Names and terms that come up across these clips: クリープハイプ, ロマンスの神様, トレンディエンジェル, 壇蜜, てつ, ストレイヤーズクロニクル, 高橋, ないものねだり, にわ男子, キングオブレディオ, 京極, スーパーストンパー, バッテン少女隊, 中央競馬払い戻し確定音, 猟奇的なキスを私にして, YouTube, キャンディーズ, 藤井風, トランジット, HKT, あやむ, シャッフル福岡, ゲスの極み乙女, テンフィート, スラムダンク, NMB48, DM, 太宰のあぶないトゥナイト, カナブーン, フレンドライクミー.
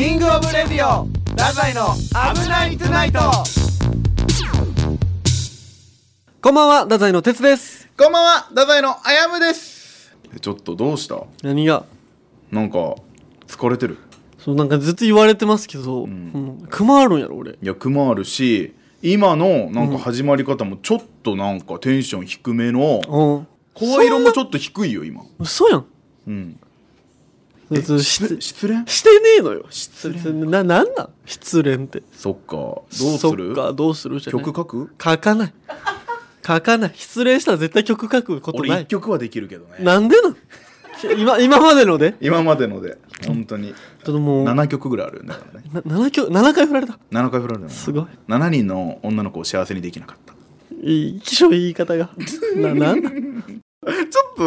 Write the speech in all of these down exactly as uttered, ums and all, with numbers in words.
キングオブレディオ太宰の危ないトゥナイト。こんばんは、太宰の哲です。こんばんは、太宰のあやむです。ちょっとどうした？何が？なんか疲れてる。そう、なんかずっと言われてますけど、うん、クマあるんやろ俺。いや、クマあるし、今のなんか始まり方もちょっとなんかテンション低めの、うん、声色もちょっと低いよ今。嘘やん。うん。失恋してねえのよ。失恋な、なんなん失恋って。そっか、どうする？そっか、どうするじゃない。曲書く？書かない。書かない。失恋したら絶対曲書くことない。俺いっきょくはできるけどね。なんでなん今, 今までので今までので本当にもうななきょくぐらいあるんだからね。ななきょくななかい振られた。ななかい振られた。すごい。ななにんの女の子を幸せにできなかった。いい気象、言い方がな、なんだちょ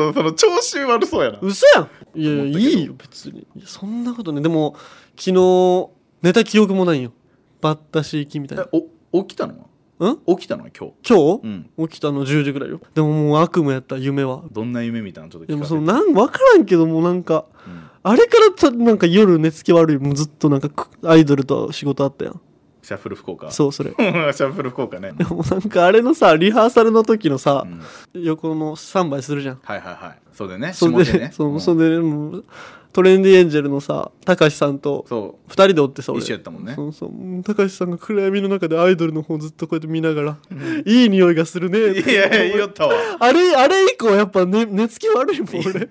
っとその調子悪そうやな。嘘やん。いやいや、いいよ別に。いや、そんなことね。でも昨日寝た記憶もないよ。バッタシーキみたいな。お起きたのはん起きたのは今日今日、うん、起きたのじゅうじぐらいよ。でももう悪夢やった。夢はどんな夢みたいなちょっと聞かせて。でもそのなん分からんけどもなんか、うん、あれからちょっとなんか夜寝つき悪い。もうずっとなんかアイドルと仕事あったやん。シャッフル福岡。そう、それシャッフル福岡ね。でもなんかあれのさリハーサルの時のさ、うん、横のスタンバイするじゃん。はいはいはい。そうでね、それでね、その、それでもうトレンディエンジェルのさ高橋さんとふたりでおってさ、一緒やったもんね。そうそう、高橋さんが暗闇の中でアイドルの方ずっとこうやって見ながら、うん、いい匂いがするねって。いやいや言おったわあれ、あれ以降やっぱ、ね、寝つき悪いもん俺あれ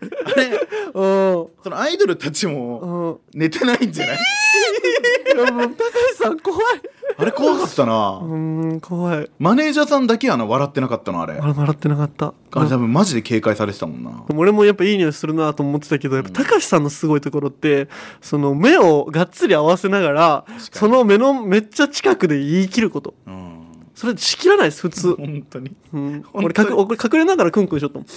そのアイドルたちも寝てないんじゃない？いやもう高橋さん怖いあれ怖かったな。うーん、怖い。マネージャーさんだけやな笑ってなかったの。あれあれ笑ってなかった。あれ多分マジで警戒されてたもんな。俺もやっぱいい匂いするなと思ってたけど、やっぱ高橋さんのすごいところってその目をがっつり合わせながらその目のめっちゃ近くで言い切ること、うん、それしきらないです普通本当に、うん、本当に俺隠れながらクンクンしよったもん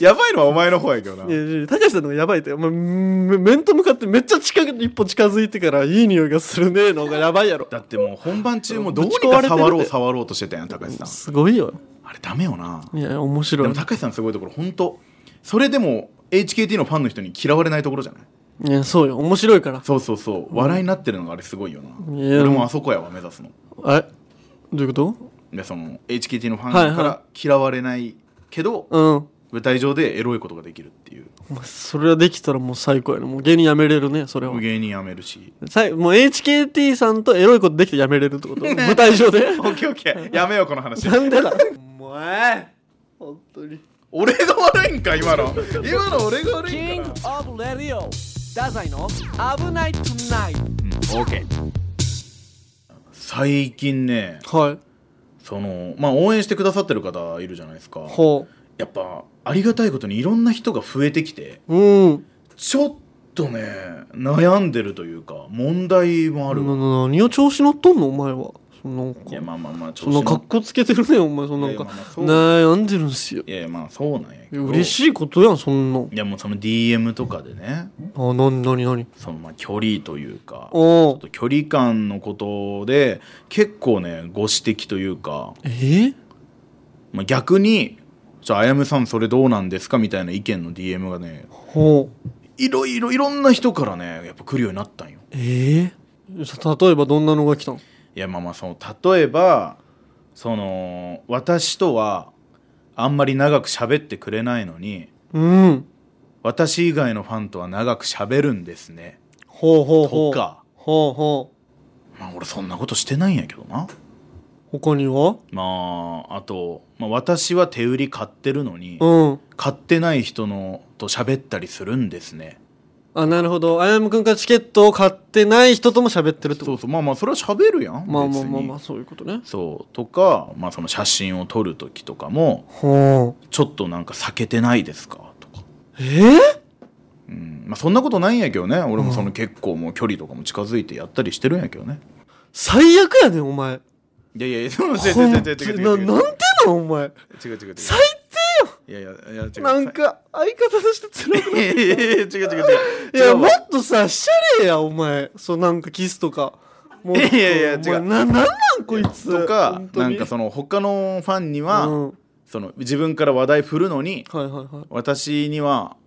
やばいのはお前の方やけどな。高橋さんの方がやばいって。お前面と向かってめっちゃ近く一歩近づいてからいい匂いがするねの方がやばいやろだってもう本番中もどうにか触ろう触ろうとしてたやん高橋さん。すごいよあれ。ダメよな。いや面白い。でも高橋さんすごいところ本当それでも エイチケーティー のファンの人に嫌われないところじゃない？いやそうよ、面白いから。そうそうそう、うん、笑いになってるのがあれすごいよな。俺もあそこやわ目指すの。え、どういうこと？いやその エイチケーティー のファンから嫌われないけど、うん、舞台上でエロいことができるっていう。それはできたらもう最高やね。もう芸人辞めれるね。それは芸人辞めるしもう エイチケーティー さんとエロいことできて辞めれるってこと舞台上でオッケーオッケーやめようこの話なんでだお前本当に俺が悪いんか今の今の俺が悪いんか。キングオブレディオ太宰の危ないトゥナイト。オッケー。最近ね、はいそのまあ、応援してくださってる方いるじゃないですか。ほう。やっぱありがたいことにいろんな人が増えてきて、うん、ちょっとね悩んでるというか問題もある。何を調子乗っとんのお前は。そのいやまあまあまあ調子乗っそんな格好つけてるねお前。そのなんか悩んでるんすよ。いやまあそうなんやけど嬉しいことやんそんな。いやもうその ディーエム とかでね、あ何何何そのまあ距離というかちょっと距離感のことで結構ねご指摘というか、えーまあ、逆にじゃああやむさんそれどうなんですかみたいな意見の ディーエム がねほういろいろいろんな人からねやっぱ来るようになったんよ。えー、例えばどんなのが来たの？いやまあまあその例えばその私とはあんまり長く喋ってくれないのに、うん、私以外のファンとは長く喋るんですね。ほうほうほう。とか。ほうほう。まあ俺そんなことしてないんやけどな。他には？まああと、まあ、私は手売り買ってるのに、うん、買ってない人のと喋ったりするんですね。あ、なるほど。あやむくんからチケットを買ってない人とも喋ってるってこと。そうそう、まあまあそれは喋るやん。まあまあまあまあそういうことね。そうとか、まあその写真を撮る時とかも、ほうちょっとなんか避けてないですかとか。えー？うん、まあそんなことないんやけどね。俺もその結構もう距離とかも近づいてやったりしてるんやけどね。最悪やねお前。いやいや、そう違う違う違う違う違う。なんてのお前。違う違う違う。最いやいやいや違うなんか相方としてつらいいやいや違う違う違ういやもっとさシャレやお前。そうなんかキスとかもういやいや違うな、なんなんこいつとかなんかその他のファンには、うん、その自分から話題振るのに、はいはいはい、私には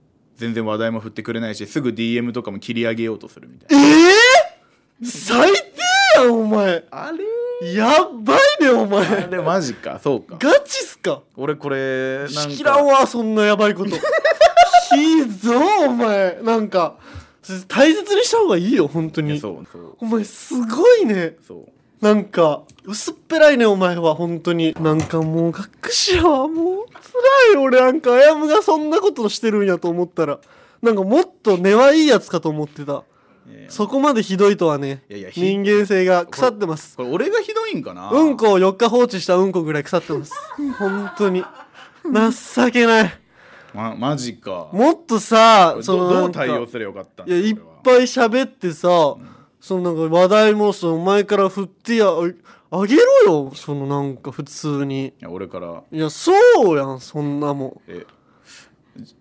全然話題も振ってくれないし、すぐ ディーエム とかも切り上げようとするみたいな。えー、最低やお前。あれやばいねお前。あれマジか、そうか。ガチっすか。俺これなんか知らんわそんなやばいこと。ひどーお前。なんか大切にした方がいいよ本当に。そうそう。お前すごいね。そう。なんか薄っぺらいねお前は本当に。なんかもう学士はもう辛い。俺なんかあやむがそんなことしてるんやと思ったら、なんかもっと根はいいやつかと思ってた。いやいやそこまでひどいとはね。いやいや人間性が腐ってます。これ、これ俺がひどいんかな。うんこをよっか放置したうんこぐらい腐ってます本当に情けない。ま、マジか。もっとさ、その ど, どう対応すればよかったんだ。いやいっぱい喋ってさ、うんそのなんか話題もその前から振ってやあげろよ。そのなんか普通に。いや俺からいやそうやんそんなもん。え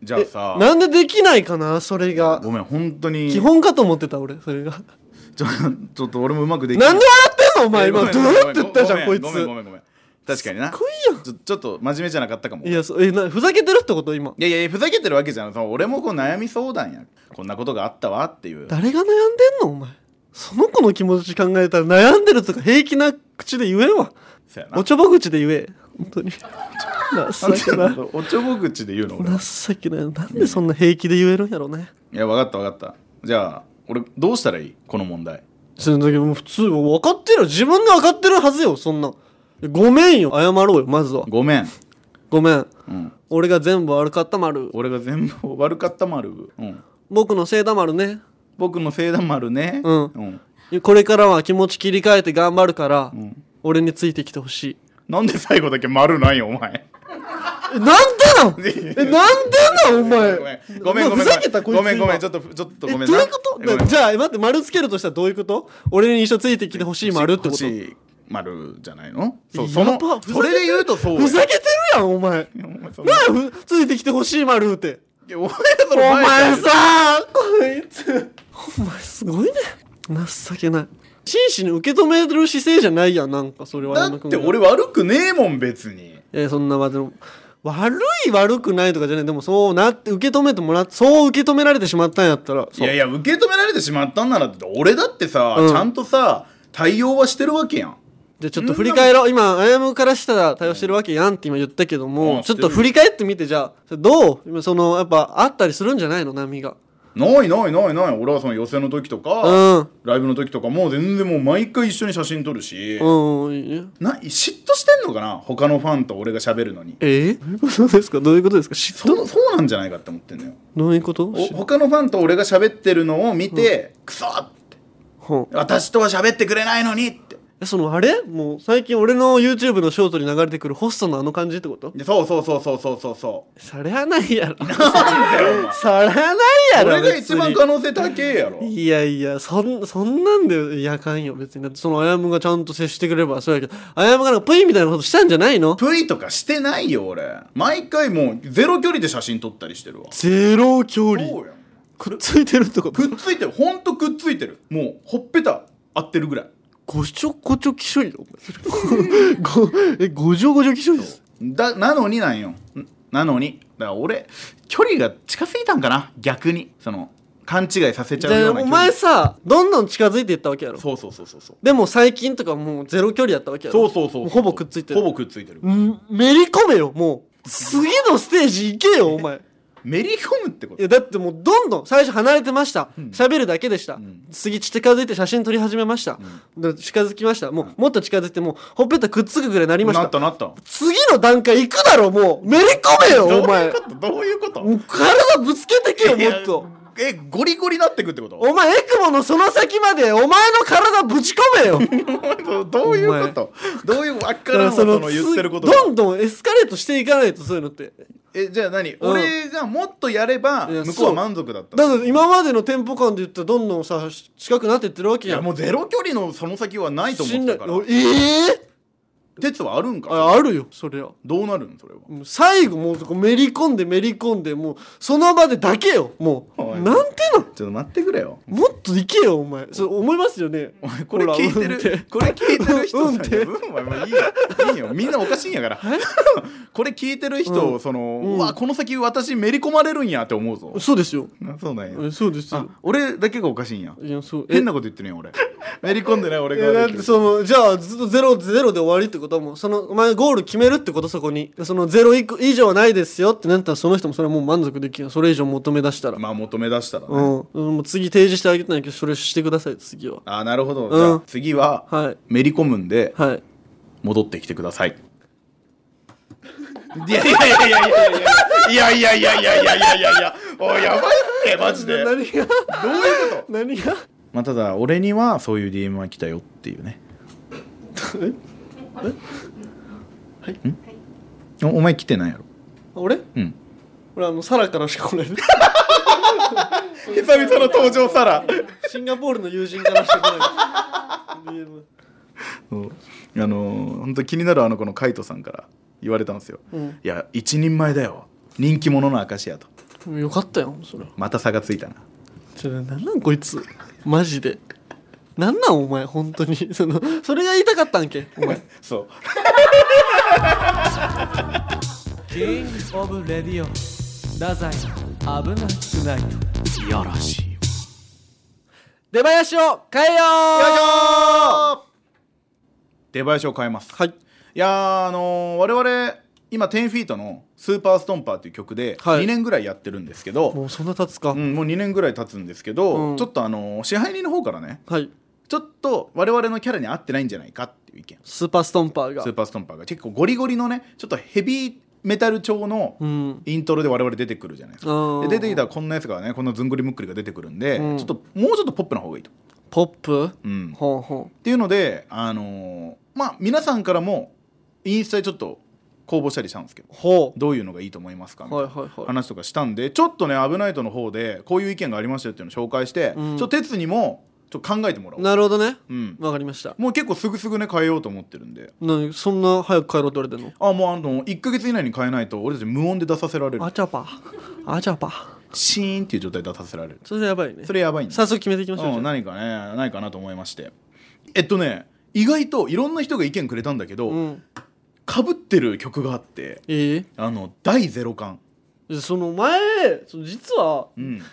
じゃあさなんでできないかなそれが。ごめん本当に基本かと思ってた俺それがちょ、ちょっと俺もうまくできない。なんで笑ってんのお前今。ドゥーって言ったじゃんこいつ。ごめんごめんごめん。確かにな。すごいやん。ちょ、ちょっと真面目じゃなかったかも。いやそえなふざけてるってこと今。いやいやふざけてるわけじゃない。俺もこう悩み相談や。こんなことがあったわっていう。誰が悩んでんのお前。その子の気持ち考えたら悩んでるとか平気な口で言えわ。おちょぼ口で言え本当に情けない。おちょぼ口で言うの俺は情けない。なんでそんな平気で言えるんやろうね。いや分かった分かった。じゃあ俺どうしたらいいこの問題。その時もう普通分かってるよ。自分で分かってるはずよ。そんなごめんよ謝ろうよまずは。ごめんごめん、うん、俺が全部悪かったまる。俺が全部悪かったまる、うん、僕のせいだまるね。僕のせいだまるね、うんうん、これからは気持ち切り替えて頑張るから、うん、俺についてきてほしい。なんで最後だけ丸ないよお前なんでなんえなんでなんお前ごめんごめんごめんごめんふざけたこいつ今。ごめんごめんちょっとちょっとごめんな。えどういうこと。じゃあ待って丸つけるとしたらどういうこと。俺に一緒ついてきてほしい丸ってこと。丸じゃないの。 そ, そ, のそれで言うとそうふざけてるやんお前。なんでついてきてほしい丸って。いやお前その前お前さこいつお前すごいね情けない。真摯に受け止める姿勢じゃないやん。なんかそれはだって俺悪くねえもん別に。いやそんなまでも悪い悪くないとかじゃない。でもそうなって受け止めてもらってそう受け止められてしまったんやったら。いやいや受け止められてしまったんならって俺だってさ、うん、ちゃんとさ対応はしてるわけやん。じゃちょっと振り返ろう。今あやむからしたら対応してるわけやんって今言ったけども、うん、ちょっと振り返ってみて。じゃあどう今そのやっぱあったりするんじゃないの波が。ないないないない。俺はその寄席の時とか、うん、ライブの時とかもう全然もう毎回一緒に写真撮るし、うん、いいな。嫉妬してんのかな他のファンと俺が喋るのに。えー、どういうことですかどういうことですか。嫉妬 そ, そうなんじゃないかって思ってんのよ。どういうこと。他のファンと俺が喋ってるのを見て、うん、クソって、うん、私とは喋ってくれないのにって。そのあれもう最近俺の YouTube のショートに流れてくるホストのあの感じってこと。そうそうそうそうそうそうそうそれはないやろ。なんだよそれはないやろ。俺が一番可能性高えやろ。いやいや そ, そんなんでやかんよ別に。だってそのあやむがちゃんと接してくればそうやけど、あやむがなんかプイみたいなことしたんじゃないの。プイとかしてないよ俺。毎回もうゼロ距離で写真撮ったりしてるわ。ゼロ距離そうやん。くっついてるってこと。くっついてるほんとくっついてる。もうほっぺた合ってるぐらい。ごちょごちょきしょいよご, えごじょごじょきしょいですだ。なのになんよ。なのにだから俺距離が近すぎたんかな逆に。その勘違いさせちゃうような距離。お前さどんどん近づいていったわけやろ。そうそうそうそうそう。でも最近とかもうゼロ距離やったわけやろ。そうそうそうそう。ほぼくっついてるほぼくっついてる。めり込めよもう次のステージ行けよお前めり込むってこと。いやだってもうどんどん最初離れてました喋、うん、るだけでした、うん、次近づいて写真撮り始めました、うん、近づきましたもう、うん、もっと近づいてもうほっぺたくっつくぐらいになりました。なったなった次の段階行くだろもうめり込めよお前。どういうことどういうこと。もう体ぶつけてけよもっと。えゴリゴリなってくってこと。お前エクモのその先までお前の体ぶち込めよどういうことどういうわからんその言ってること。どんどんエスカレートしていかないとそういうのってえじゃあ何、うん、俺がもっとやれば向こうは満足だった。だから今までのテンポ感で言ったらどんどんさ近くなってってるわけやん。いやもうゼロ距離のその先はないと思ってたから。えー鉄はあるんか。 あ, あるよそれは。どうなるんそれは。最後もうめり込んでめり込んでもうその場でだけよもうなんてのちょっと待ってくれよ、もっといけよお前、そう思いますよね。これ聞いてる、これ聞いてる人さ、いいよみんなおかしいんやから。これ聞いてる人、そのうわこの先私めり込まれるんやって思うぞ。そうですよ。そうなんや。そうですよ。俺だけがおかしいんや。変なこと言ってるやん俺。めり込んでない俺が。じゃあずっとゼロゼロで終わりってことは、もうそのお前ゴール決めるってこと、そこにそのゼロ以上はないですよってなったら、その人もそれはもう満足できる。それ以上求め出したら、まあ求め出したらね、うん、もう次提示してあげてないけど、それしてください次は。ああなるほど、うん、じゃあ次は、はい、めり込むんで、はい、戻ってきてください。いやいやいやいやいやいやいやいやいやいやいやいや、おいやばいってマジで。何がどういうこと、何が。まあただ俺にはそういう ディーエム は来たよっていうね。ええ、はい、ん、はい、お, お前来てないやろ。俺、うん、俺あのサラからしか来ない。久々の登場サラ。シンガポールの友人からしか来ない。ディーエム。あの本当気になるあの子のカイトさんから言われたんですよ。うん、いや一人前だよ、人気者の証やと。よかったよそれ。また差がついたな。ちょ、なんなんこいつマジで。なんなんお前本当にそのそれが言いたかったんけお前。そう。キングオブレディオ太宰危なくないとよろしいよ、出囃子を変えよう。よいしょ。出囃子を変えます。はい。いやあのー、我々今テンフィートのスーパーストンパーという曲でにねんぐらいやってるんですけど、はい、もうそんな経つか、うん、もうにねんぐらい経つんですけど、うん、ちょっとあのー、支配人の方からね、はい、ちょっと我々のキャラに合ってないんじゃないかっていう意見。スーパーストンパーがスーパーストンパーが結構ゴリゴリのね、ちょっとヘビーメタル調のイントロで我々出てくるじゃないですか、うん、で出てきたらこんなやつがね、こんなずんぐりむっくりが出てくるんで、うん、ちょっともうちょっとポップな方がいいと。ポップ、うん、ほうほうっていうので、あのー、まあ皆さんからもインスタでちょっと公募したりしたんですけど、ほうどういうのがいいと思いますかみたいな話とかしたんで、はいはいはい、ちょっとねアブナイトの方でこういう意見がありましたよっていうのを紹介して、うん、ちょっと鉄にもちょっと考えてもらおう。なるほどね、うん、分かりました。もう結構すぐすぐね変えようと思ってるんで。な、そんな早く変えろって言われてんの。あ、もうあのいっかげつ以内に変えないと俺たち無音で出させられる。あちゃぱあちゃぱシーンっていう状態で出させられる。それやばいね。それやばいね。早速決めていきましょう、うん、何かねないかなと思いまして、えっとね意外といろんな人が意見くれたんだけど、うん、被ってる曲があって、えー、あのだいゼロかん、その前実は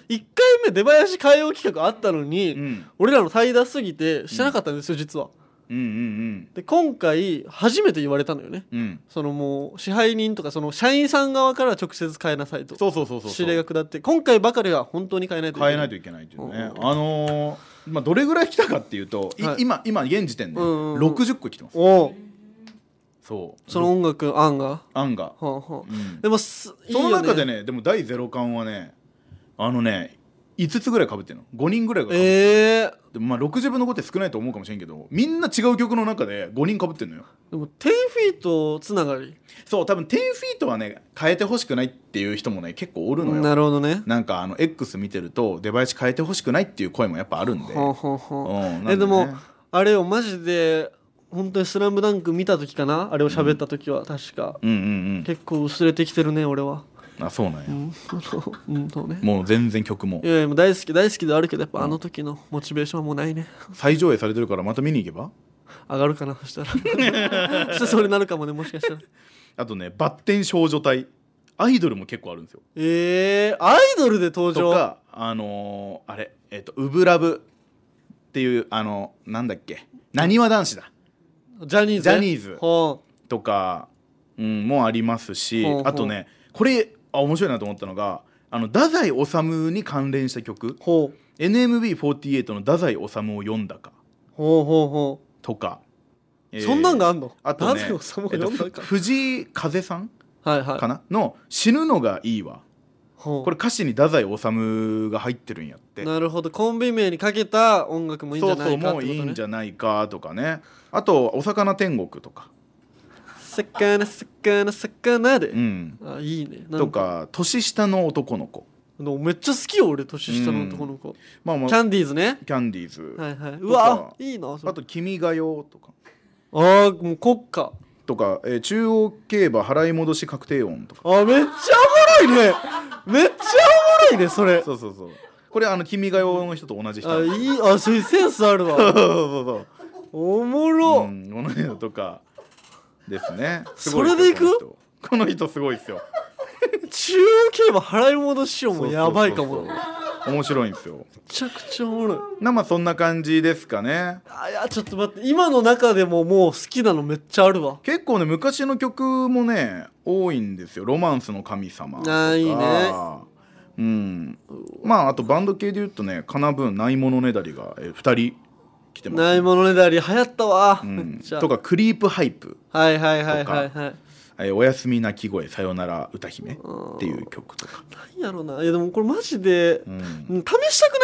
一回目出囃子変えよう企画あったのに、うん、俺らの怠惰すぎてしてなかったんですよ、うん、実は、うんうんうん、で今回初めて言われたのよね、うん、そのもう支配人とかその社員さん側から直接変えなさいと、そうそうそうそう、指令が下って、今回ばかりは本当に変えないといけない、変えないといけないっていうね、うん、あのーまあ、どれぐらい来たかっていうと、はい、今今現時点でろくじゅっこ来てます、うんうんうん、おそうその音楽案が案が、はあはあ、うん、でもその中で ね, いいねでもだいゼロかんはねあのねいつつぐらい被ってるの、ごにんぐらいが被ってる、えー、でもまあろくじゅっぷんのごって少ないと思うかもしれんけど、みんな違う曲の中でごにん被ってるのよ。でもテンフィートつながり、そう多分テンフィートはね変えてほしくないっていう人もね結構おるのよ。なるほどね。なんかあの X 見てると出囃子変えてほしくないっていう声もやっぱあるんで、はあはあ、うん、で、ね、えでもあれをマジで本当にスラムダンク見た時かな、あれを喋った時は確か、うんうんうんうん、結構薄れてきてるね俺は。あ、そうなんや、うんうんそうね、もう全然曲もいやいやもう大好き大好きであるけど、やっぱあの時のモチベーションはもうないね。再上映されてるからまた見に行けば上がるかな、そしたらそれなるかもね、もしかしたら。あとねバッテン少女隊アイドルも結構あるんですよ。えー、アイドルで登場とか、あのー、あれえっとウブラブっていうあのなんだっけ、なにわ男子だ、ジャニーズ、ジャニーズとか、うん、もありますし、ほうほう、あとねこれあ面白いなと思ったのが、あの太宰治に関連した曲、ほう エヌエムビーフォーティーエイト の太宰治を読んだか、ほうほうほうとか、えー、そんなんがあんの。あとね太宰治を読んだか、藤井風さん、はいはい、かなの死ぬのがいいわ、これ歌詞に太宰治が入ってるんやって。なるほど、コンビ名にかけた音楽もいいんじゃないかってことね。そうそう、もういいんじゃないかとかね。あとお魚天国とか、魚魚魚で、うん、あいいね。なんかとか年下の男の子、めっちゃ好きよ俺年下の男の子、うんまあまあ、キャンディーズね、キャンディーズ、はいはい、うわいいなそれ。あと君が代とか、あもう国歌とか、えー、中央競馬払い戻し確定音とか、あめっちゃおもろいねめっちゃおもろいねそれ。そうそうそう、これあの君が代の人と同じ人。あいい、あそういうセンスあるわ。そうそうそうおもろ。うん、この人とかですね。すごいそれでいく？この人すごいっすよ。中央競馬払い戻しようもやばいかも。そうそうそうそう面白いんですよ。めちゃくちゃおもろい。なまあそんな感じですかね。あいやちょっと待って、今の中でももう好きなのめっちゃあるわ。結構ね昔の曲もね多いんですよ。ロマンスの神様とか。あいいね。うん。まああとバンド系で言うとねカナブーンないものねだりがえふたり。来てますね、ないものねだり流行ったわ、うん、とかクリープハイプはいはいはいはいはい、えー、おやすみ泣き声さよなら歌姫っていう曲とかなんやろうないやでもこれマジで、うん、試したくな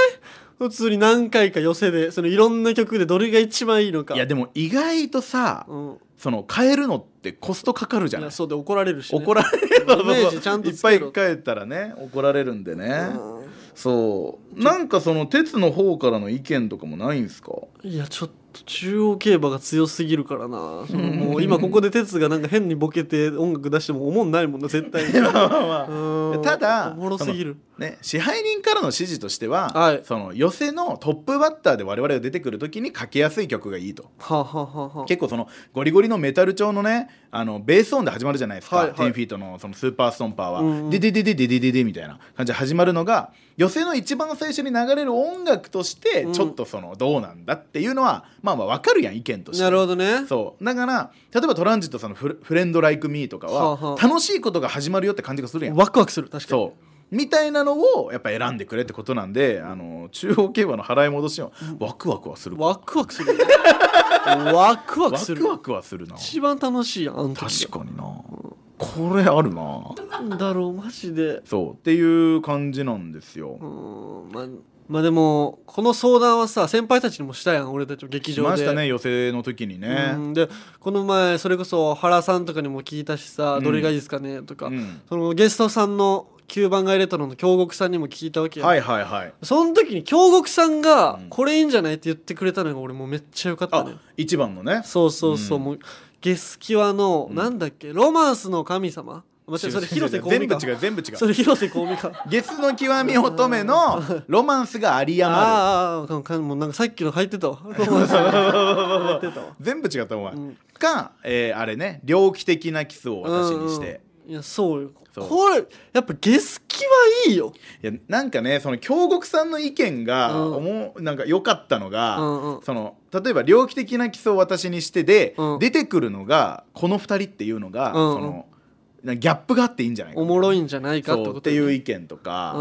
い普通に何回か寄せでそのいろんな曲でどれが一番いいのかいやでも意外とさ、うん、その変えるのってコストかかるじゃないいやそうで怒られるし、ね、怒られるイメージちゃんとつけろいっぱい変えたらね怒られるんでね、うんそうなんかその鉄の方からの意見とかもないんすかいやちょっと中央競馬が強すぎるからなそのもう今ここで鉄がなんか変にボケて音楽出しても思んないもんな絶対にまあまあ、まあ、ただおもろすぎる、ね、支配人からの指示としては、はい、その寄せのトップバッターで我々が出てくる時にかけやすい曲がいいと、はあはあはあ、結構そのゴリゴリのメタル調のねあのベース音で始まるじゃないですか、はいはい、じゅうフィート の, そのスーパーストンパーは、うん、デデデデデデデデみたいな感じで始まるのが寄せの一番最初に流れる音楽としてちょっとそのどうなんだっていうのは、うん、まあまあ分かるやん意見としてなるほどねそうだから例えばトランジットさんのフレンドライクミーとかは、はあはあ、楽しいことが始まるよって感じがするやんワクワクする確かにそうみたいなのをやっぱ選んでくれってことなんであの中央競馬の払い戻しはワクワクはするワクワクするワクワクするワクワクはするな一番楽しいやんあの時確かになこれあるななんだろうマジでそうっていう感じなんですようん、ままあ、でもこの相談はさ先輩たちにもしたやん俺たちも劇場でしましたね寄席の時にね、うん、でこの前それこそ原さんとかにも聞いたしさ、うん、どれがいいですかねとか、うん、そのゲストさんのきゅうばん街レトロの京極さんにも聞いたわけや、はいはいはい、その時に京極さんがこれいいんじゃないって言ってくれたのが俺もうめっちゃ良かったねあいちばんのねそうそうそう、うん、もうゲスキワの、うん、なんだっけロマンスの神様それ広瀬香美か全部違う全部違うそれ広瀬香美かゲスの極み乙女のロマンスが有り余るああもうなんかさっきの入ってたわ全部違ったお前、うん、か、えー、あれね猟奇的なキスを私にしていやそうよそうこれやっぱゲスキはいいよいやなんかねその京極さんの意見が思う、うん、なんか良かったのが、うんうん、その例えば猟奇的な基礎を私にしてで、うん、出てくるのがこのふたりっていうのが、うんうん、そのギャップがあっていいんじゃないかおもろいんじゃないかってこと、ね、っていう意見とか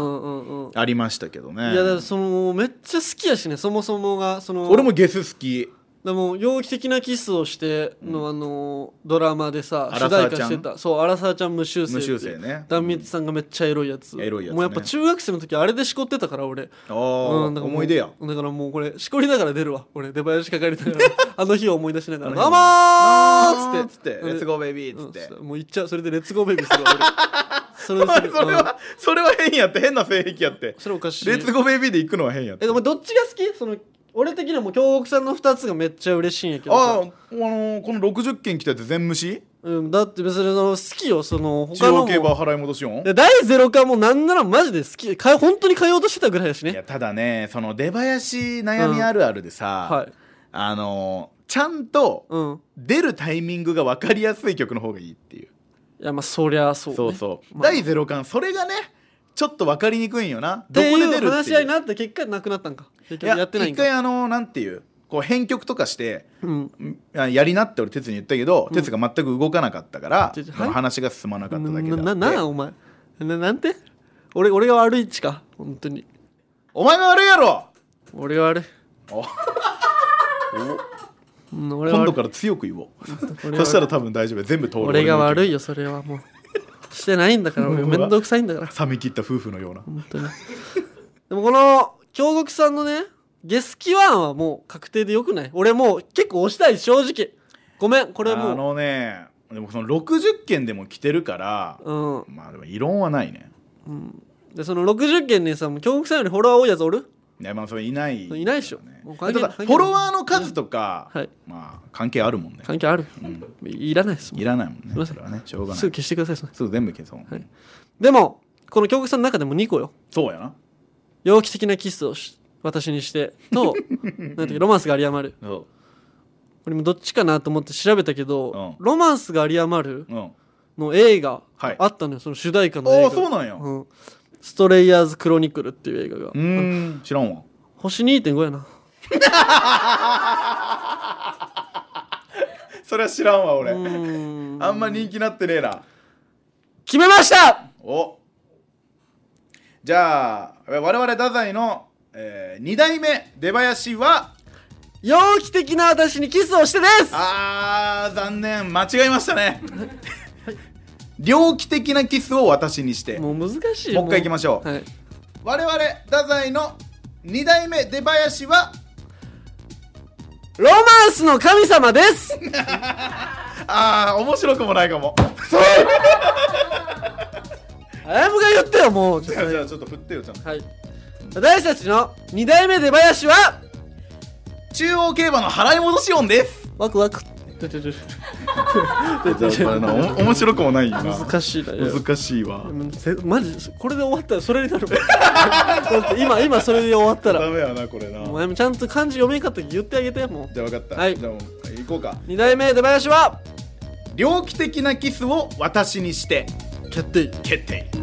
ありましたけどね、うんうんうん、いやだからそのめっちゃ好きやしねそもそもがその俺もゲス好きでも猟奇的なキスをしての、うん、あのドラマでさ主題歌してたそう荒沢ちゃん無修正無修正ね壇蜜さんがめっちゃエロいやつ、うん、エロいやつ、ね、もうやっぱ中学生の時あれでしこってたから俺あ、うん、から思い出やだからもうこれしこりながら出るわ俺出囃子かかりながらあの日を思い出しながら「どうもー!」っつって「レッツゴーベイビー」っつって、うん、もう行っちゃうそれでレッツゴーベイビーするわ俺そ れ, そ, れはそれは変やって変な性癖やってそれおかしいレッツゴーベイビーで行くのは変やってえでもどっちが好きその俺的にはもう京極さんのふたつがめっちゃ嬉しいんやけどああ、あのー、このろくじゅっけん来たやつ全無視うんだって別に好きよその他のも中央競馬払い戻しよんだいゼロ巻もなんならマジで好きか本当に通おうとしてたぐらいだしねいやただねその出囃子悩みあるあるでさ、うんはい、あのー、ちゃんと出るタイミングが分かりやすい曲の方がいいっていういやまあそりゃそうねそうそう、まあ、だいゼロ巻それがねちょっと分かりにくいんよなどこで出るっていう話し合いになって結果なくなったんかいや一回あのなんていうこう編曲とかして、うん、やりなって俺鉄に言ったけど、うん、鉄が全く動かなかったから、うん、話が進まなかっただけだってななお前ななんて俺俺が悪いっちか本当にお前が悪いやろ俺が悪いおお俺今度から強く言おうそしたら多分大丈夫全部通る俺が悪いよそれはもうしてないんだから俺めんどくさいんだから冷め切った夫婦のような本当にでもこの京極さんのねゲスキワンはもう確定でよくない俺もう結構押したい正直ごめんこれもうあのねでもそのろくじゅっけんでも来てるから、うん、まあでも異論はないね、うん、でそのろくじゅっけんにさ京極さんよりフォロワー多いやつおるいやまあそれいない、ね、いないでしょもう関係ないフォロワーの数とか、はい、まあ関係あるもんね関係ある、うん、いらないですもんいらないもんねすみませんそれはねしょうがないすぐ消してくださいそれすぐ全部消そう、はい、でもこの京極さんの中でもにこよそうやな陽気的なキスをし私にしてとなんてロマンスが有り余る、これもどっちかなと思って調べたけど、ロマンスが有り余るの映画あったのよ、その主題歌の映画。あ、そうなんや。ストレイヤーズクロニクルっていう映画が。うーん、知らんわ。星 にてんご やな。それは知らんわ俺。んあんま人気なってねえな。決めました。お、じゃあ我々太宰の、えー、に代目出囃子は陽気的な私にキスをしてです。あー、残念、間違えましたね。猟奇的なキスを私にして。もう難しい。もう一回いきましょう、はい、我々太宰のに代目出囃子はロマンスの神様です。あー、面白くもないかも。あやむが言ってよ、もう。じゃあ、じゃあちょっと振ってよ、ちゃんと。はい、私たちのに代目出囃子は中央競馬の払い戻し音です。ワクワク。面白くもないよな。難しいな。難しいわマジ。これで終わったらそれになるもん。今、今それで終わったらダメやな、これな。もうちゃんと漢字読めんかったら言ってあげて。もうじゃあ分かった、はい、じゃあもう行こうか。に代目出囃子は猟奇的なキスを私にして決定。決定。